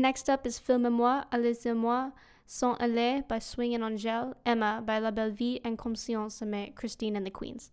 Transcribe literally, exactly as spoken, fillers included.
Next up is Filme-moi, Allez-moi, Sans Aller by Swing and Angèle, Emma by La Belle Vie, and Comme si on s'aimait, Christine and the Queens.